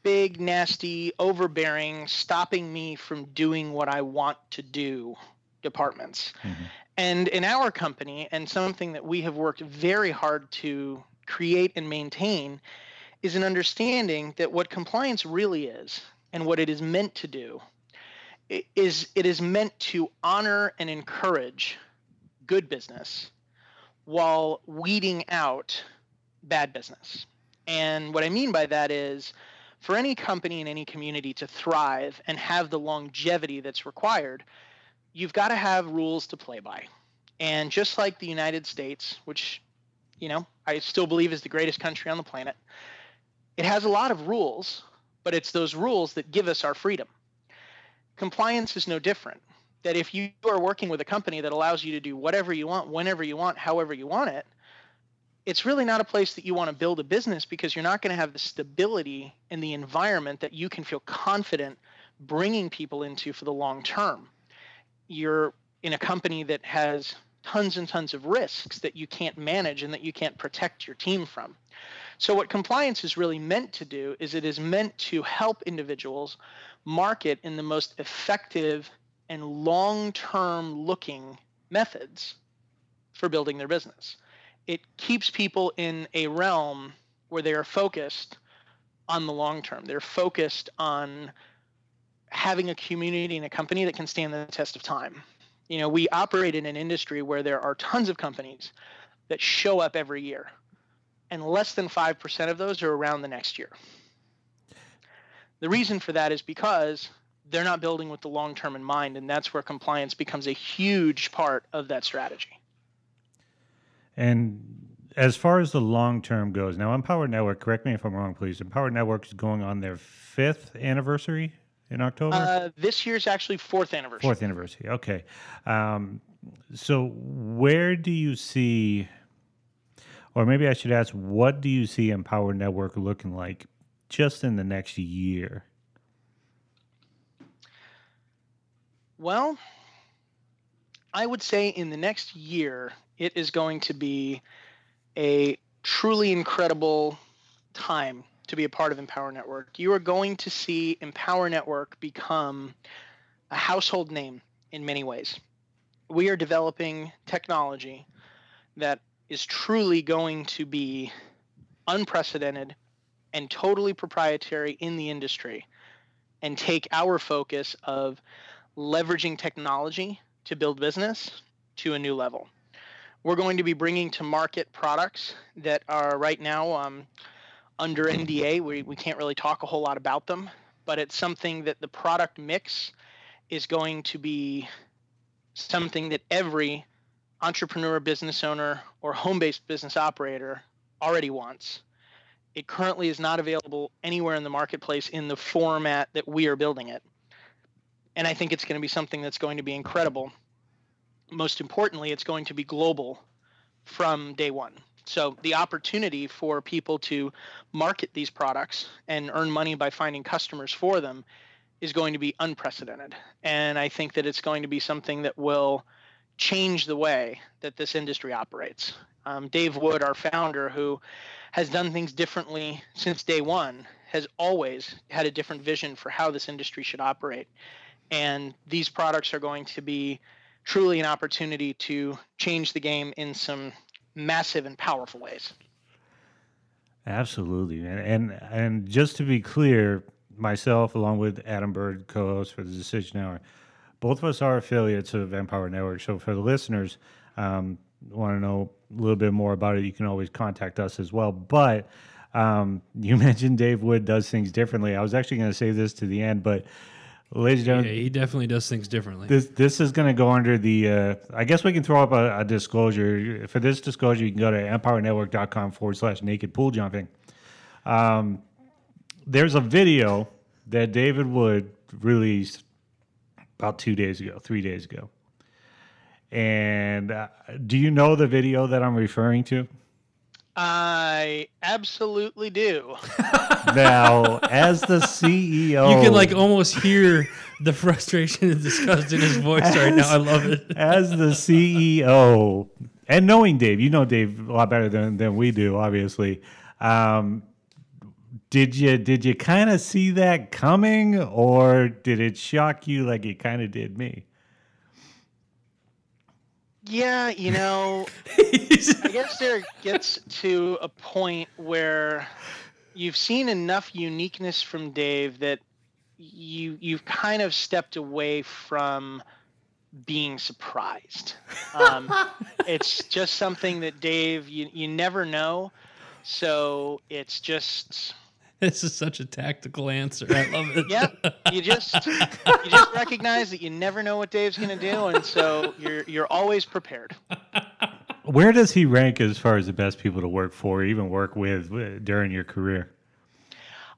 big, nasty, overbearing, stopping me from doing what I want to do departments. Mm-hmm. And in our company, and something that we have worked very hard to create and maintain is an understanding that what compliance really is and what it is meant to do is it is meant to honor and encourage good business while weeding out bad business. And what I mean by that is for any company in any community to thrive and have the longevity that's required, you've got to have rules to play by. And just like the United States, which you know, I still believe is the greatest country on the planet. It has a lot of rules, but it's those rules that give us our freedom. Compliance is no different. That if you are working with a company that allows you to do whatever you want, whenever you want, however you want it, it's really not a place that you want to build a business because you're not going to have the stability and the environment that you can feel confident bringing people into for the long term. You're in a company that has tons and tons of risks that you can't manage and that you can't protect your team from. So what compliance is really meant to do is it is meant to help individuals market in the most effective and long-term looking methods for building their business. It keeps people in a realm where they are focused on the long term. They're focused on having a community and a company that can stand the test of time. You know, we operate in an industry where there are tons of companies that show up every year, and less than five percent of those are around the next year. The reason for that is because they're not building with the long term in mind, and that's where compliance becomes a huge part of that strategy. And as far as the long term goes, now Empower Network, correct me if I'm wrong, please, Empower Network is going on their fifth anniversary in October? Uh, this year's actually fourth anniversary. Fourth anniversary, okay. Um, so where do you see, or maybe I should ask, what do you see Empower Network looking like just in the next year? Well, I would say in the next year, it is going to be a truly incredible time to be a part of Empower Network. You are going to see Empower Network become a household name in many ways. We are developing technology that is truly going to be unprecedented and totally proprietary in the industry and take our focus of leveraging technology to build business to a new level. We're going to be bringing to market products that are right now um, under N D A, we, we can't really talk a whole lot about them, but it's something that the product mix is going to be something that every entrepreneur, business owner, or home-based business operator already wants. It currently is not available anywhere in the marketplace in the format that we are building it. And I think it's going to be something that's going to be incredible. Most importantly, it's going to be global from day one. So the opportunity for people to market these products and earn money by finding customers for them is going to be unprecedented. And I think that it's going to be something that will change the way that this industry operates. Um, Dave Wood, our founder, who has done things differently since day one, has always had a different vision for how this industry should operate. And these products are going to be truly an opportunity to change the game in some massive and powerful ways. Absolutely. And and, and just to be clear, myself, along with Adam Bird, co-host for The Decision Hour, both of us are affiliates of Empower Network. So for the listeners, um, want to know a little bit more about it, you can always contact us as well. But um, you mentioned Dave Wood does things differently. I was actually going to say this to the end, but ladies and gentlemen, yeah, he definitely does things differently. This this is going to go under the, uh, I guess we can throw up a, a disclosure. For this disclosure, you can go to empowernetwork.com forward slash naked pool jumping. Um, there's a video that David Wood released about two days ago, three days ago. And uh, do you know the video that I'm referring to? I absolutely do. Now, as the C E O... You can like almost hear the frustration and disgust in his voice as, right now. I love it. As the C E O, and knowing Dave, you know Dave a lot better than, than we do, obviously. Um, did you did you kind of see that coming, or did it shock you like it kind of did me? Yeah, you know, I guess there gets to a point where you've seen enough uniqueness from Dave that you, you've kind of stepped away from being surprised. Um, it's just something that Dave, you, you never know. So it's just... This is such a tactical answer. I love it. Yeah, you just you just recognize that you never know what Dave's going to do, and so you're you're always prepared. Where does he rank as far as the best people to work for, or even work with during your career?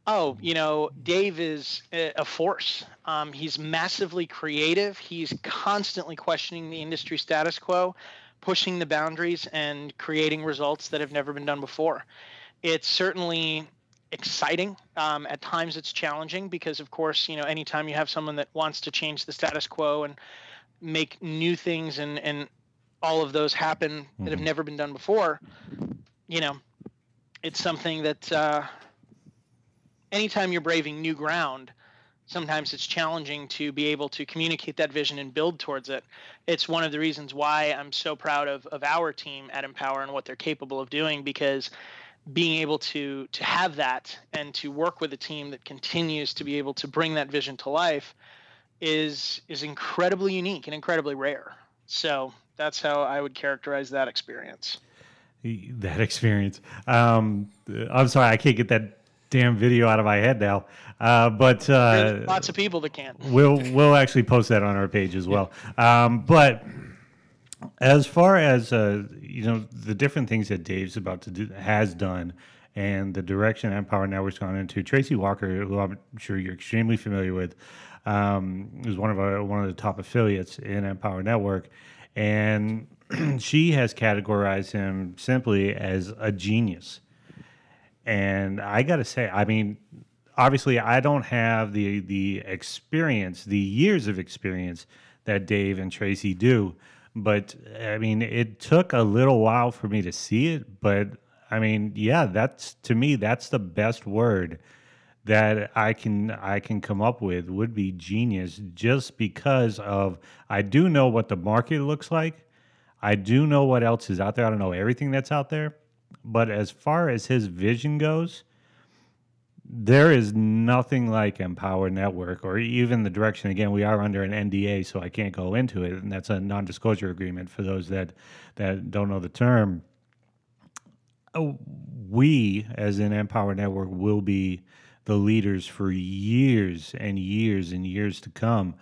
Oh, you know, Dave is a force. Um, he's massively creative. He's constantly questioning the industry status quo, pushing the boundaries, and creating results that have never been done before. It's certainly exciting. Um, at times it's challenging because, of course, you know, anytime you have someone that wants to change the status quo and make new things and, and all of those happen mm-hmm. that have never been done before, you know, it's something that uh, anytime you're braving new ground, sometimes it's challenging to be able to communicate that vision and build towards it. It's one of the reasons why I'm so proud of, of our team at Empower and what they're capable of doing, because being able to to have that and to work with a team that continues to be able to bring that vision to life is is incredibly unique and incredibly rare. So that's how I would characterize that experience. That experience. Um, I'm sorry, I can't get that damn video out of my head now. Uh, but uh, lots of people that can't. We'll we'll actually post that on our page as well. Um, but. As far as, uh, you know, the different things that Dave's about to do, has done, and the direction Empower Network's gone into, Tracy Walker, who I'm sure you're extremely familiar with, um, is one of our, one of the top affiliates in Empower Network, and she has categorized him simply as a genius. And I got to say, I mean, obviously I don't have the the experience, the years of experience that Dave and Tracy do. But, I mean, it took a little while for me to see it. But, I mean, yeah, that's, to me, that's the best word that I can I can come up with would be genius, just because of I do know what the market looks like. I do know what else is out there. I don't know everything that's out there. But as far as his vision goes, there is nothing like Empower Network or even the direction. Again, we are under an N D A, so I can't go into it, and that's a non-disclosure agreement for those that, that don't know the term. We, as in Empower Network, will be the leaders for years and years and years to come.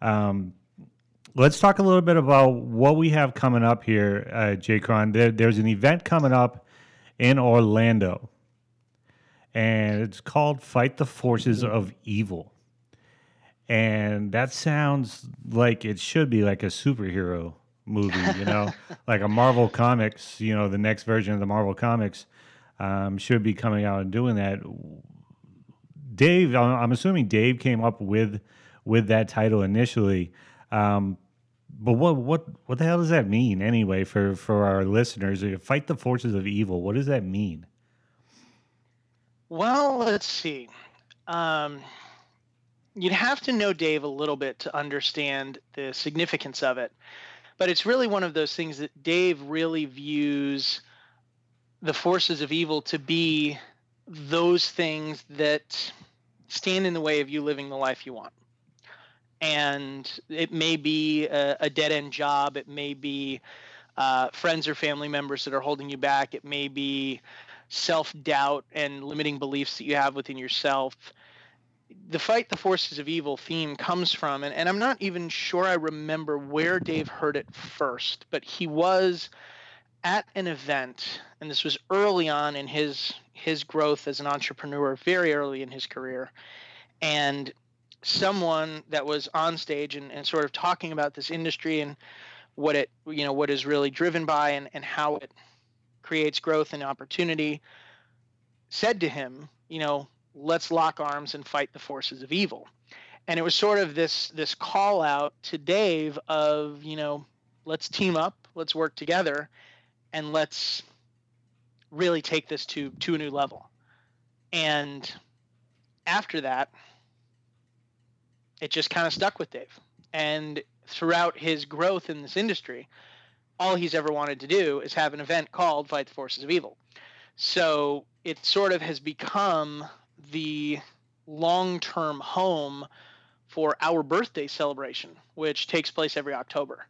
Um, let's talk a little bit about what we have coming up here, uh, J. Cron. There, there's an event coming up in Orlando. and it's called Fight the Forces of Evil. And that sounds like it should be like a superhero movie, you know, like a Marvel Comics, you know, the next version of the Marvel Comics um, should be coming out and doing that. Dave, I'm assuming Dave came up with with that title initially. Um, but what what what the hell does that mean anyway for, for our listeners? Fight the Forces of Evil. What does that mean? Well, let's see. Um, you'd have to know Dave a little bit to understand the significance of it. But it's really one of those things that Dave really views the forces of evil to be those things that stand in the way of you living the life you want. And it may be a, a dead-end job. It may be uh, friends or family members that are holding you back. It may be self-doubt and limiting beliefs that you have within yourself. The Fight the Forces of Evil theme comes from, and, and I'm not even sure I remember where Dave heard it first, but he was at an event, and this was early on in his his growth as an entrepreneur, very early in his career, and someone that was on stage and, and sort of talking about this industry and what it, you know, what is really driven by and, and how it creates growth and opportunity, said to him, you know, let's lock arms and fight the forces of evil. And it was sort of this this call out to Dave of, you know, let's team up, let's work together, and let's really take this to to a new level. And after that, it just kind of stuck with Dave. And throughout his growth in this industry, all he's ever wanted to do is have an event called Fight the Forces of Evil. So it sort of has become the long-term home for our birthday celebration, which takes place every October.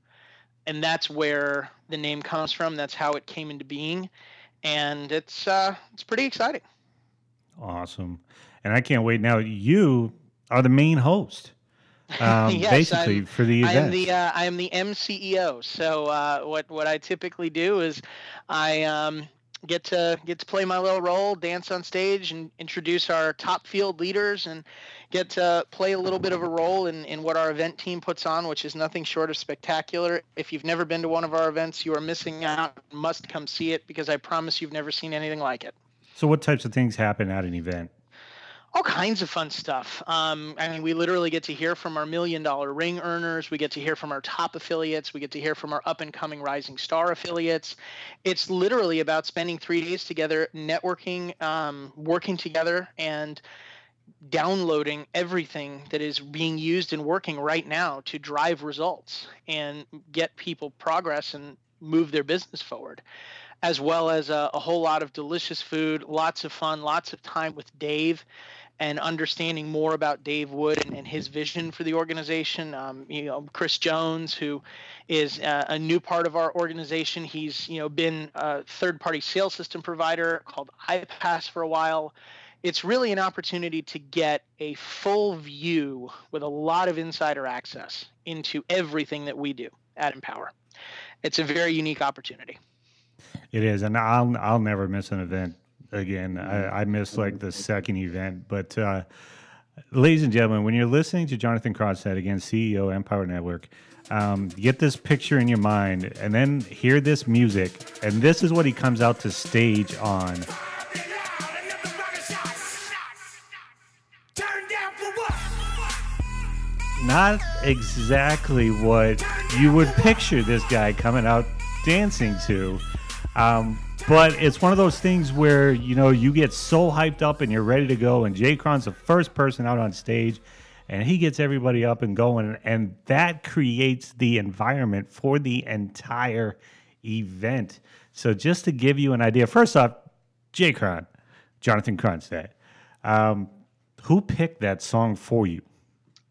And that's where the name comes from. That's how it came into being. And it's uh, it's pretty exciting. Awesome. And I can't wait. Now, you are the main host, um, yes, basically, I'm, for the event. I am the, uh, I am the M C E O. So uh, what, what I typically do is I... Um, Get to get to play my little role, dance on stage, and introduce our top field leaders, and get to play a little bit of a role in, in what our event team puts on, which is nothing short of spectacular. If you've never been to one of our events, you are missing out. Must come see it, because I promise you've never seen anything like it. So what types of things happen at an event? All kinds of fun stuff. Um, I mean, we literally get to hear from our million-dollar ring earners. We get to hear from our top affiliates. We get to hear from our up-and-coming rising star affiliates. It's literally about spending three days together, networking, um, working together, and downloading everything that is being used and working right now to drive results and get people progress and move their business forward, as well as a, a whole lot of delicious food, lots of fun, lots of time with Dave, and understanding more about Dave Wood and, and his vision for the organization. Um, you know, Chris Jones, who is uh, a new part of our organization. He's, you know, been a third-party sales system provider called iPass for a while. It's really an opportunity to get a full view with a lot of insider access into everything that we do at Empower. It's a very unique opportunity. It is, and I'll I'll never miss an event again. I, I missed like the second event, but uh, ladies and gentlemen, when you're listening to Jonathan Cronstedt, again, C E O Empower Network, um, get this picture in your mind, and then hear this music, and this is what he comes out to stage on. Not exactly what you would picture this guy coming out dancing to. Um, but it's one of those things where, you know, you get so hyped up and you're ready to go. And Jay Cron's the first person out on stage, and he gets everybody up and going. And that creates the environment for the entire event. So just to give you an idea, first off, Jay Cron, Jonathan Cronstedt, um, who picked that song for you?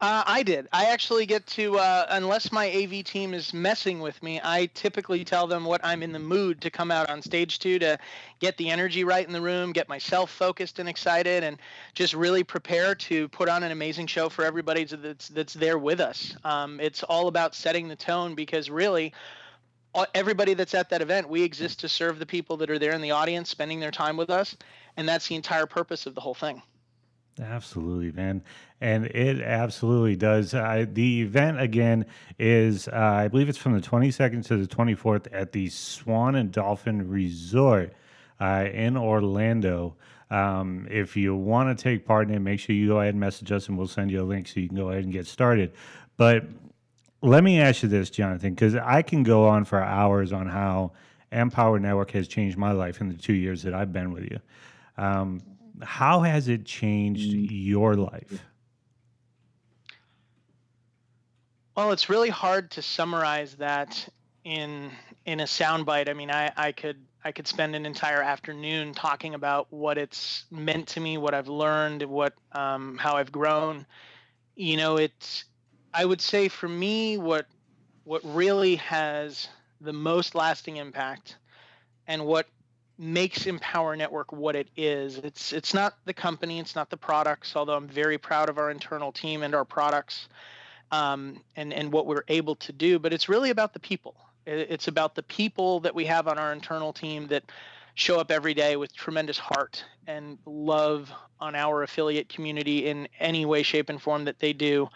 Uh, I did. I actually get to, uh, unless my A V team is messing with me, I typically tell them what I'm in the mood to come out on stage to, to get the energy right in the room, get myself focused and excited, and just really prepare to put on an amazing show for everybody that's, that's there with us. Um, it's all about setting the tone, because really, everybody that's at that event, we exist to serve the people that are there in the audience, spending their time with us. And that's the entire purpose of the whole thing. Absolutely, man. And it absolutely does. Uh, the event, again, is, uh, I believe it's from the twenty-second to the twenty-fourth at the Swan and Dolphin Resort uh, in Orlando. Um, if you want to take part in it, make sure you go ahead and message us, and we'll send you a link so you can go ahead and get started. But let me ask you this, Jonathan, because I can go on for hours on how Empower Network has changed my life in the two years that I've been with you. Um, how has it changed your life? Well, it's really hard to summarize that in in a soundbite. I mean, I, I could I could spend an entire afternoon talking about what it's meant to me, what I've learned, what um, how I've grown. You know, it's I would say for me, what what really has the most lasting impact and what makes Empower Network what it is. It's it's not the company, it's not the products, although I'm very proud of our internal team and our products um, and, and what we're able to do, but it's really about the people. It's about the people that we have on our internal team that show up every day with tremendous heart and love on our affiliate community in any way, shape, and form that they do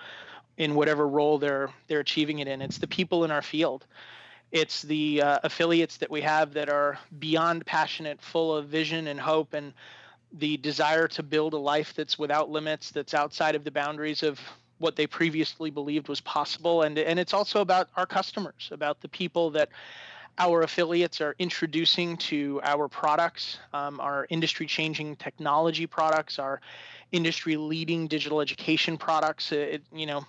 in whatever role they're they're achieving it in. It's the people in our field. It's the uh, affiliates that we have that are beyond passionate, full of vision and hope and the desire to build a life that's without limits, that's outside of the boundaries of what they previously believed was possible. And, and it's also about our customers, about the people that our affiliates are introducing to our products, um, our industry-changing technology products, our industry-leading digital education products. It, you know,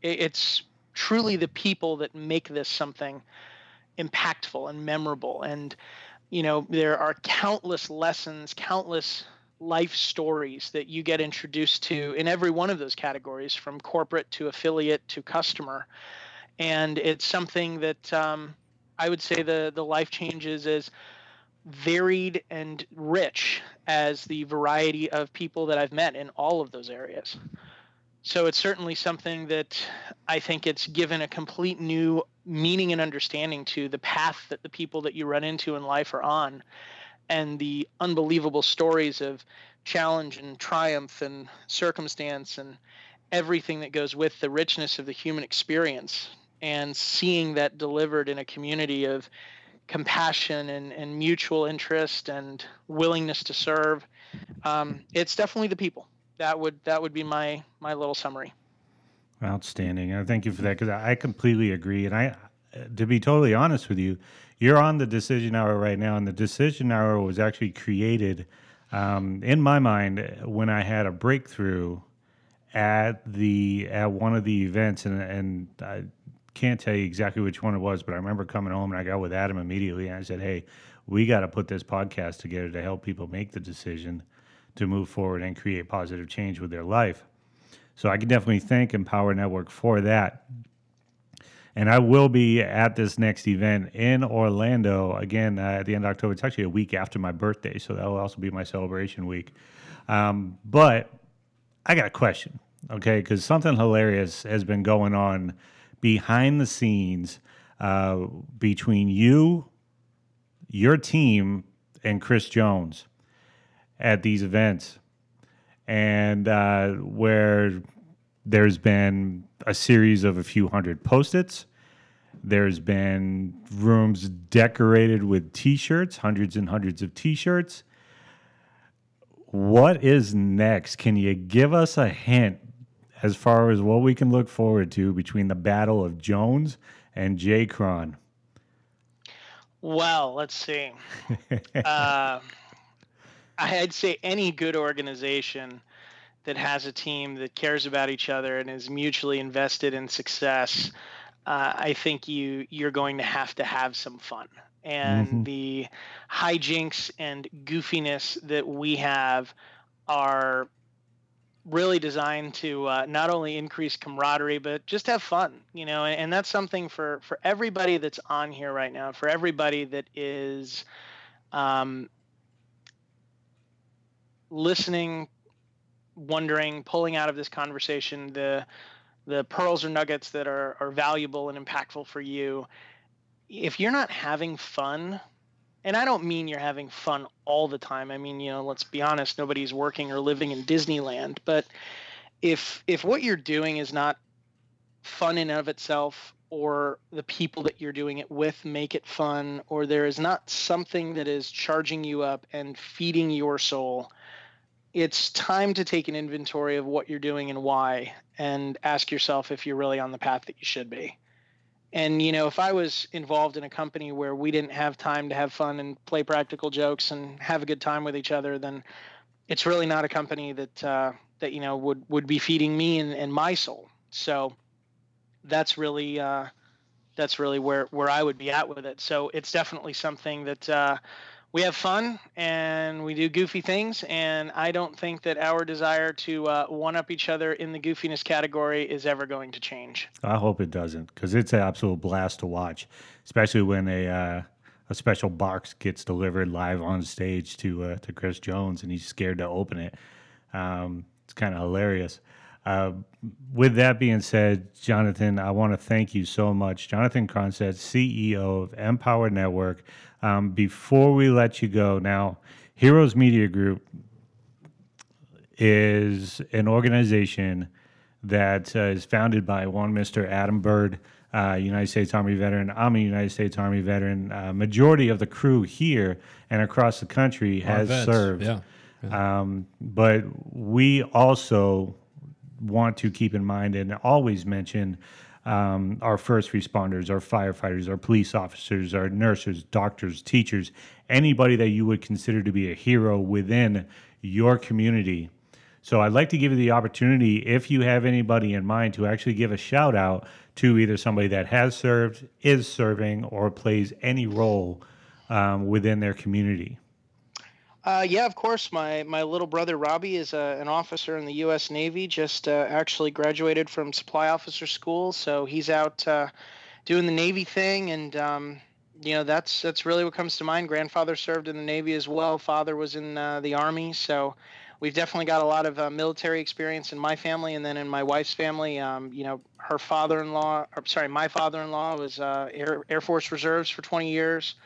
it, it's truly the people that make this something impactful and memorable. And, you know, there are countless lessons, countless life stories that you get introduced to in every one of those categories, from corporate to affiliate to customer. And it's something that um, I would say the, the life changes is varied and rich as the variety of people that I've met in all of those areas. So it's certainly something that I think it's given a complete new meaning and understanding to the path that the people that you run into in life are on, and the unbelievable stories of challenge and triumph and circumstance and everything that goes with the richness of the human experience, and seeing that delivered in a community of compassion and, and mutual interest and willingness to serve. Um, it's definitely the people. That would that would be my my little summary. Outstanding. I thank you for that, because I completely agree. And I, to be totally honest with you, you're on the Decision Hour right now, and the Decision Hour was actually created um, in my mind when I had a breakthrough at the at one of the events, and and I can't tell you exactly which one it was, but I remember coming home and I got with Adam immediately, and I said, "Hey, we got to put this podcast together to help people make the decision to move forward and create positive change with their life." So I can definitely thank Empower Network for that. And I will be at this next event in Orlando, again, uh, at the end of October. It's actually a week after my birthday, so that will also be my celebration week. Um, but I got a question, okay, because something hilarious has been going on behind the scenes uh, between you, your team, and Chris Jones at these events, and uh, where there's been a series of a few hundred Post-its. There's been rooms decorated with T-shirts, hundreds and hundreds of T-shirts. What is next? Can you give us a hint as far as what we can look forward to between the battle of Jones and J. Cron? Well, let's see. uh, I'd say any good organization that has a team that cares about each other and is mutually invested in success, uh, I think you you're going to have to have some fun. And mm-hmm. the hijinks and goofiness that we have are really designed to uh, not only increase camaraderie, but just have fun, you know. And, and that's something for for everybody that's on here right now, for everybody that is um, listening, wondering, pulling out of this conversation the the pearls or nuggets that are, are valuable and impactful for you. If you're not having fun, And I don't mean you're having fun all the time. I mean, you know, let's be honest, nobody's working or living in Disneyland. But if if what you're doing is not fun in and of itself, or the people that you're doing it with make it fun, or there is not something that is charging you up and feeding your soul, it's time to take an inventory of what you're doing and why, and ask yourself if you're really on the path that you should be. And, you know, if I was involved in a company where we didn't have time to have fun and play practical jokes and have a good time with each other, then it's really not a company that, uh, that you know, would, would be feeding me and, and my soul. So that's really, uh, that's really where, where I would be at with it. So it's definitely something that uh, we have fun and we do goofy things. And I don't think that our desire to uh, one-up each other in the goofiness category is ever going to change. I hope it doesn't, because it's an absolute blast to watch, especially when a uh, a special box gets delivered live on stage to uh, to Chris Jones and he's scared to open it. Um, it's kind of hilarious. Uh, with that being said, Jonathan, I want to thank you so much. Jonathan Cronstedt, C E O of Empower Network. Um, before we let you go, now, Heroes Media Group is an organization that uh, is founded by one Mister Adam Bird, uh, United States Army veteran. I'm a United States Army veteran. Uh, majority of the crew here and across the country has vets. served. Yeah. Yeah. Um, but we also want to keep in mind and always mention um, our first responders, our firefighters, our police officers, our nurses, doctors, teachers, anybody that you would consider to be a hero within your community. So I'd like to give you the opportunity, if you have anybody in mind, to actually give a shout out to either somebody that has served, is serving, or plays any role um, within their community. Uh, yeah, of course. My my little brother, Robbie, is a, an officer in the U S Navy, just uh, actually graduated from supply officer school. So he's out uh, doing the Navy thing. And, um, you know, that's that's really what comes to mind. Grandfather served in the Navy as well. Father was in uh, the Army. So we've definitely got a lot of uh, military experience in my family. And then in my wife's family, um, you know, her father-in-law, or, sorry, my father-in-law was uh, Air, Air Force Reserves for twenty years.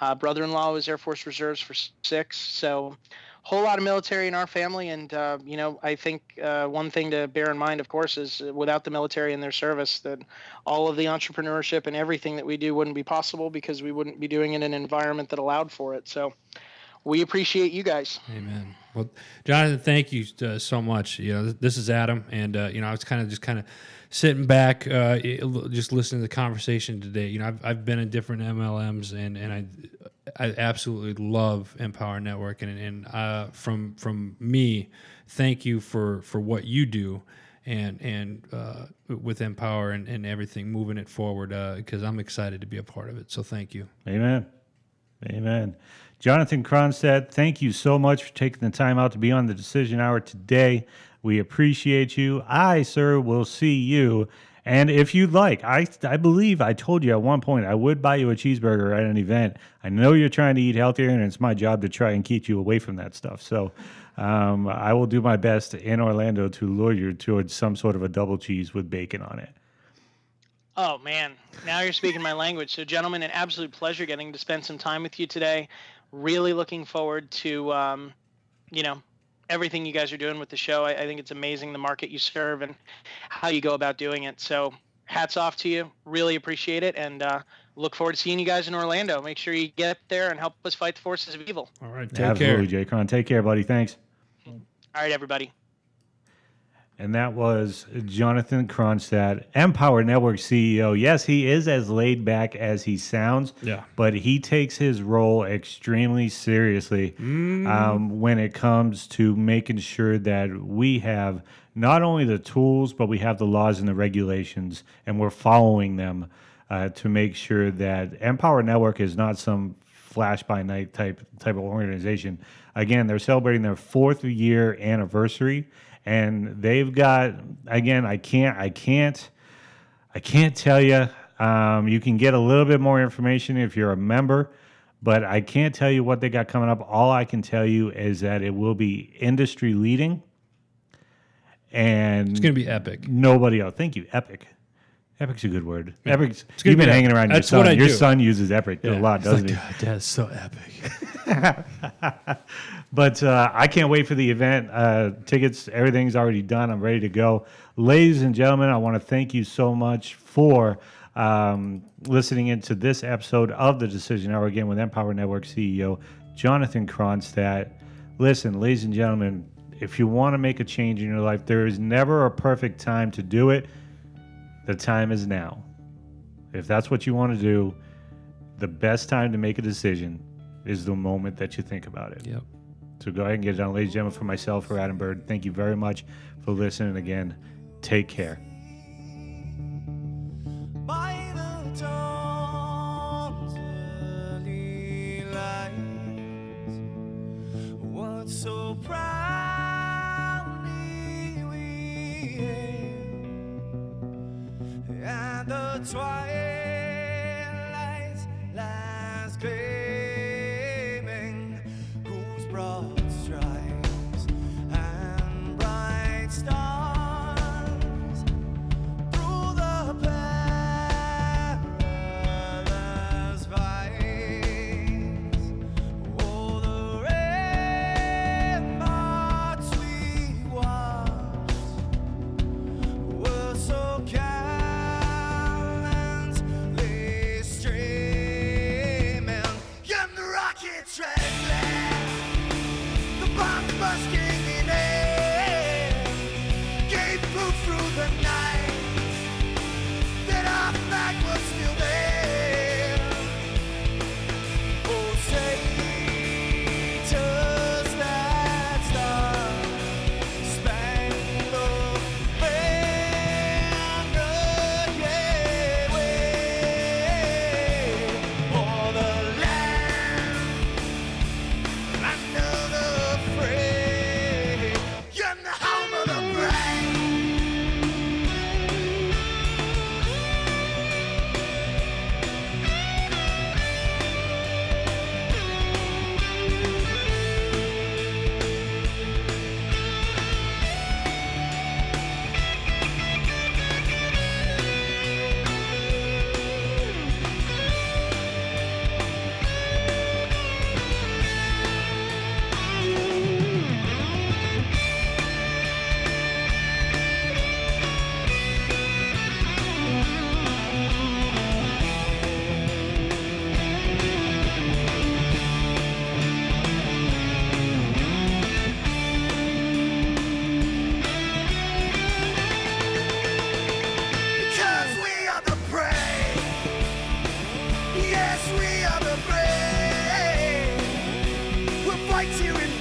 Uh, brother-in-law was Air Force Reserves for six, so a whole lot of military in our family. And, uh, you know, I think uh, one thing to bear in mind, of course, is without the military and their service, that all of the entrepreneurship and everything that we do wouldn't be possible, because we wouldn't be doing it in an environment that allowed for it. So we appreciate you guys. Amen. Well, Jonathan, thank you uh, so much. You know, this is Adam, and uh, you know, I was kind of just kind of sitting back, uh, just listening to the conversation today. You know, I've I've been in different M L Ms, and and I I absolutely love Empower Network, and and uh, from from me, thank you for for what you do, and and uh, with Empower and, and everything, moving it forward, because uh, I'm excited to be a part of it. So thank you. Amen. Amen. Jonathan Cronstedt, thank you so much for taking the time out to be on the Decision Hour today. We appreciate you. I, sir, will see you. And if you'd like, I I believe I told you at one point I would buy you a cheeseburger at an event. I know you're trying to eat healthier, and it's my job to try and keep you away from that stuff. So um, I will do my best in Orlando to lure you towards some sort of a double cheese with bacon on it. Oh, man. Now you're speaking my language. So, gentlemen, an absolute pleasure getting to spend some time with you today. Really looking forward to, um, you know, everything you guys are doing with the show. I, I think it's amazing the market you serve and how you go about doing it. So hats off to you. Really appreciate it. And uh, look forward to seeing you guys in Orlando. Make sure you get there and help us fight the forces of evil. All right. Take Absolutely, care. J. Con. Take care, buddy. Thanks. All right, everybody. And that was Jonathan Cronstedt, Empower Network C E O. Yes, he is as laid back as he sounds, yeah. But he takes his role extremely seriously mm. um, when it comes to making sure that we have not only the tools, but we have the laws and the regulations, and we're following them uh, to make sure that Empower Network is not some flash-by-night type, type of organization. Again, they're celebrating their fourth year anniversary. And they've got, again, I can't, I can't, I can't tell you. Um, you can get a little bit more information if you're a member, but I can't tell you what they got coming up. All I can tell you is that it will be industry leading, and it's going to be epic. Nobody else, thank you, epic. Epic's a good word. Yeah. Epic's. Good you've been word. Hanging around That's your son. What I your do. Son uses epic yeah. a lot, it's doesn't like, he? God, Dad's so epic. But uh, I can't wait for the event. Uh, tickets, everything's already done. I'm ready to go. Ladies and gentlemen, I want to thank you so much for um, listening into this episode of The Decision Hour, again, with Empower Network C E O Jonathan Cronstedt. Listen, ladies and gentlemen, if you want to make a change in your life, there is never a perfect time to do it. The time is now. If that's what you want to do, the best time to make a decision is the moment that you think about it. Yep. So go ahead and get it done. Ladies and gentlemen, for myself, for Adam Bird, thank you very much for listening. Again, take care. So proudly we hailed at the twilight's last gleaming, whose broad stripes and bright stars through the perilous fights. Oh, the busking in air gave proof through the night that our flag was still there. Oh, traitors that star-spangled banner, yeah, way for the land under the free. Yes, we are the brave. We'll fight you in